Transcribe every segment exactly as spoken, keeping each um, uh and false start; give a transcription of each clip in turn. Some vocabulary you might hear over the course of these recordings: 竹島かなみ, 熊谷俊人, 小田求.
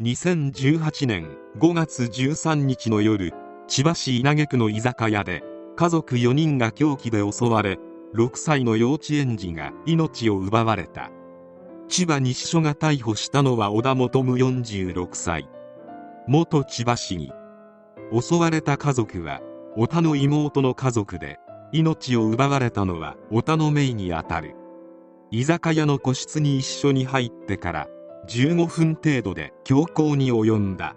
にせんじゅうはちねんごがつじゅうさんにちの夜、千葉市稲毛区の居酒屋で家族よにんが凶器で襲われ、ろくさいの幼稚園児が命を奪われた。千葉西署が逮捕したのは小田求よんじゅうろくさい、元千葉市議。襲われた家族は小田の妹の家族で、命を奪われたのは小田の姪にあたる。居酒屋の個室に一緒に入ってからじゅうごふん程度で凶行に及んだ。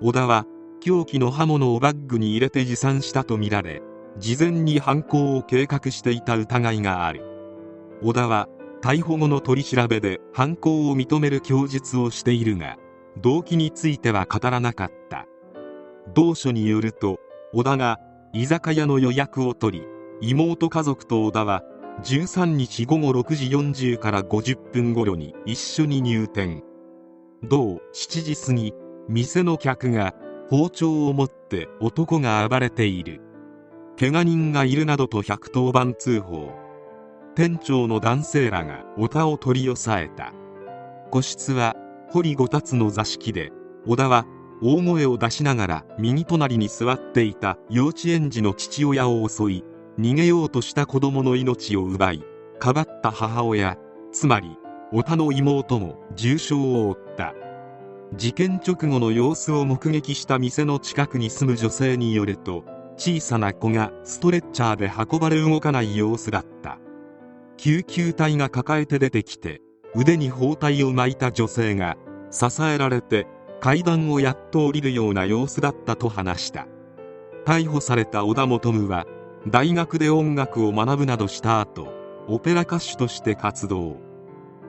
小田は凶器の刃物をバッグに入れて持参したとみられ、事前に犯行を計画していた疑いがある。小田は逮捕後の取り調べで犯行を認める供述をしているが、動機については語らなかった。同署によると、小田が居酒屋の予約を取り、妹家族と小田はじゅうさんにちごごろくじよんじゅうからごじゅっぷん頃に一緒に入店。同しちじ過ぎ、店の客が包丁を持って男が暴れている、怪我人がいるなどとひゃくとおばん通報。店長の男性らが小田を取り押さえた。個室は堀五達の座敷で、小田は大声を出しながら右隣に座っていた幼稚園児の父親を襲い、逃げようとした子供の命を奪い、かばった母親、つまり小田の妹も重傷を負った。事件直後の様子を目撃した店の近くに住む女性によると、小さな子がストレッチャーで運ばれ動かない様子だった。救急隊が抱えて出てきて、腕に包帯を巻いた女性が支えられて階段をやっと降りるような様子だったと話した。逮捕された小田求は大学で音楽を学ぶなどした後、オペラ歌手として活動。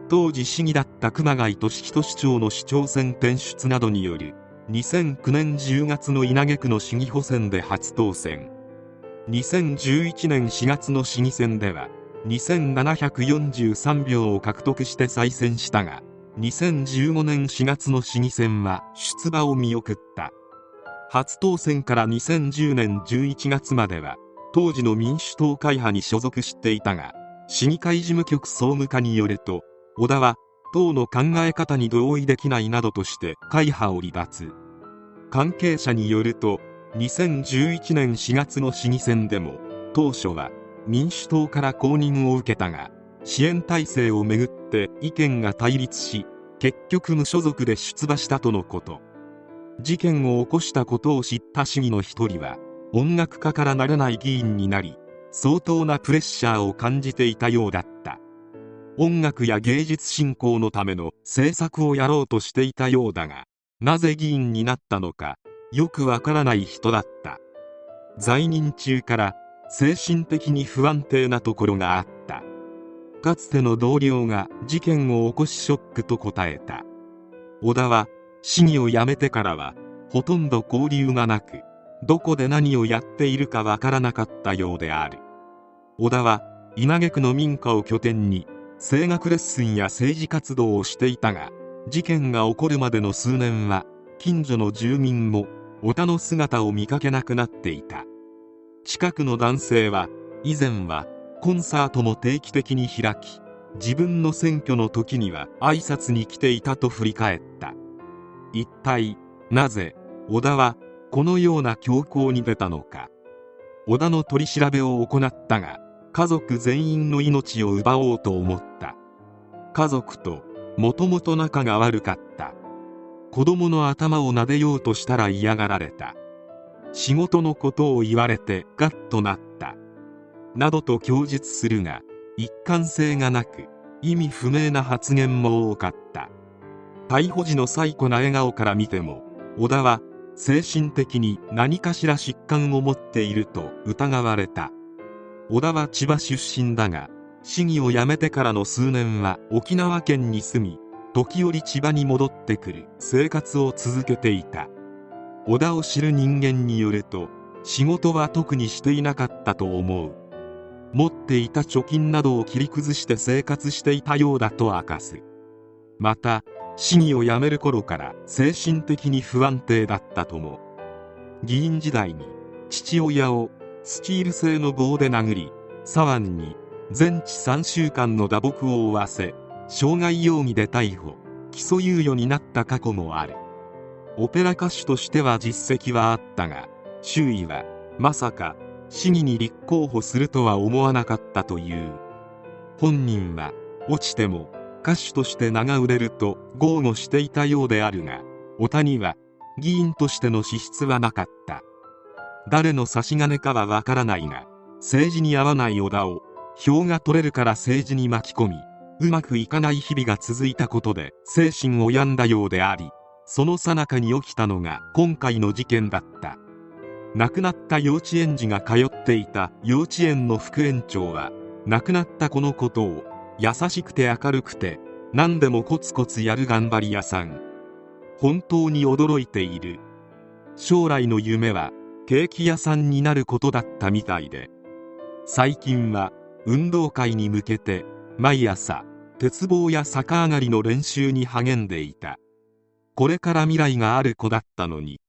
当時市議だった熊谷俊人市長の市長選転出などによるにせんきゅうねんじゅうがつの稲毛区の市議補選で初当選。にせんじゅういちねんしがつの市議選ではにせんななひゃくよんじゅうさんひょうを獲得して再選したが、にせんじゅうごねんしがつの市議選は出馬を見送った。初当選からにせんじゅうねんじゅういちがつまでは当時の民主党会派に所属していたが、市議会事務局総務課によると、小田は党の考え方に同意できないなどとして会派を離脱。関係者によると、にせんじゅういちねんしがつの市議選でも当初は民主党から公認を受けたが、支援体制をめぐって意見が対立し、結局無所属で出馬したとのこと。事件を起こしたことを知った市議の一人は、音楽家からなれない議員になり、相当なプレッシャーを感じていたようだった。音楽や芸術振興のための政策をやろうとしていたようだが、なぜ議員になったのかよくわからない人だった。在任中から精神的に不安定なところがあった。かつての同僚が事件を起こしショックと答えた。小田は市議を辞めてからはほとんど交流がなく、どこで何をやっているかわからなかったようである。小田は稲毛区の民家を拠点に声楽レッスンや政治活動をしていたが、事件が起こるまでの数年は近所の住民も小田の姿を見かけなくなっていた。近くの男性は、以前はコンサートも定期的に開き、自分の選挙の時には挨拶に来ていたと振り返った。一体なぜ小田はこのような凶行に出たのか。小田の取り調べを行ったが、家族全員の命を奪おうと思った。家族ともともと仲が悪かった。子供の頭を撫でようとしたら嫌がられた。仕事のことを言われてガッとなったなどと供述するが、一貫性がなく意味不明な発言も多かった。逮捕時の最古な笑顔から見ても、小田は精神的に何かしら疾患を持っていると疑われた。小田は千葉出身だが、市議を辞めてからの数年は沖縄県に住み、時折千葉に戻ってくる生活を続けていた。小田を知る人間によると、仕事は特にしていなかったと思う。持っていた貯金などを切り崩して生活していたようだと明かす。また市議を辞める頃から精神的に不安定だったとも。議員時代に父親をスチール製の棒で殴り、左腕に全治さんしゅうかんの打撲を負わせ、傷害容疑で逮捕・起訴猶予になった過去もある。オペラ歌手としては実績はあったが、周囲はまさか市議に立候補するとは思わなかったという。本人は落ちても歌手として名が売れると豪語していたようであるが、小田には議員としての資質はなかった。誰の差し金かはわからないが、政治に合わない小田を票が取れるから政治に巻き込み、うまくいかない日々が続いたことで精神を病んだようであり、その最中に起きたのが今回の事件だった。亡くなった幼稚園児が通っていた幼稚園の副園長は、亡くなった子のことを優しくて明るくて何でもコツコツやる頑張り屋さん、本当に驚いている、将来の夢はケーキ屋さんになることだったみたいで、最近は運動会に向けて毎朝鉄棒や逆上がりの練習に励んでいた。これから未来がある子だったのに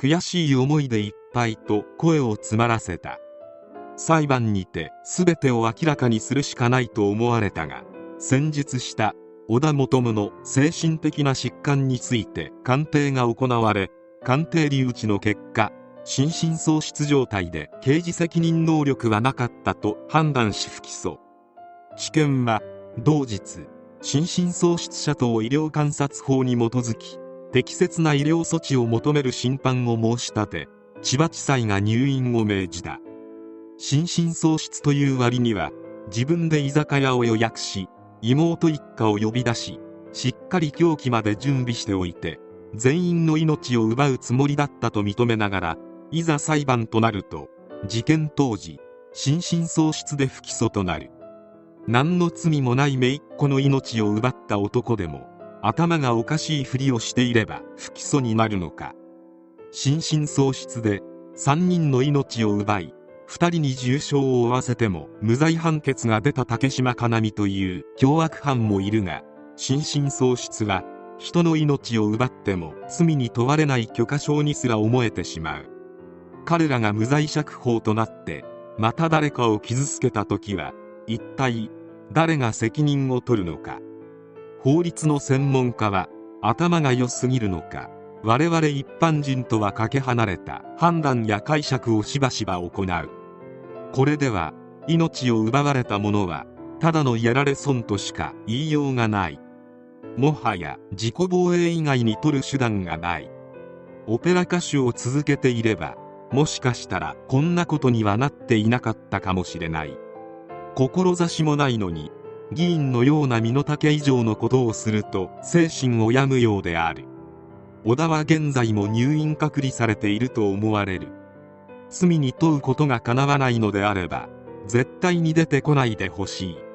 悔しい思いでいっぱいと声を詰まらせた。裁判にて全てを明らかにするしかないと思われたが、先日した小田求の精神的な疾患について鑑定が行われ、鑑定留置の結果、心神喪失状態で刑事責任能力はなかったと判断し不起訴。地検は同日、心神喪失者等医療観察法に基づき適切な医療措置を求める審判を申し立て、千葉地裁が入院を命じた。心神喪失という割には自分で居酒屋を予約し、妹一家を呼び出し、しっかり凶器まで準備しておいて全員の命を奪うつもりだったと認めながら、いざ裁判となると事件当時心神喪失で不起訴となる。何の罪もない姪っ子の命を奪った男でも頭がおかしいふりをしていれば不起訴になるのか。心神喪失でさんにんの命を奪いふたりに重傷を負わせても無罪判決が出た竹島かなみという凶悪犯もいるが、心神喪失は人の命を奪っても罪に問われない許可証にすら思えてしまう。彼らが無罪釈放となってまた誰かを傷つけた時は、一体誰が責任を取るのか。法律の専門家は頭が良すぎるのか、我々一般人とはかけ離れた判断や解釈をしばしば行う。これでは命を奪われた者はただのやられ損としか言いようがない。もはや自己防衛以外に取る手段がない。オペラ歌手を続けていればもしかしたらこんなことにはなっていなかったかもしれない。志もないのに議員のような身の丈以上のことをすると精神を病むようである。小田は現在も入院隔離されていると思われる。罪に問うことがかなわないのであれば絶対に出てこないでほしい。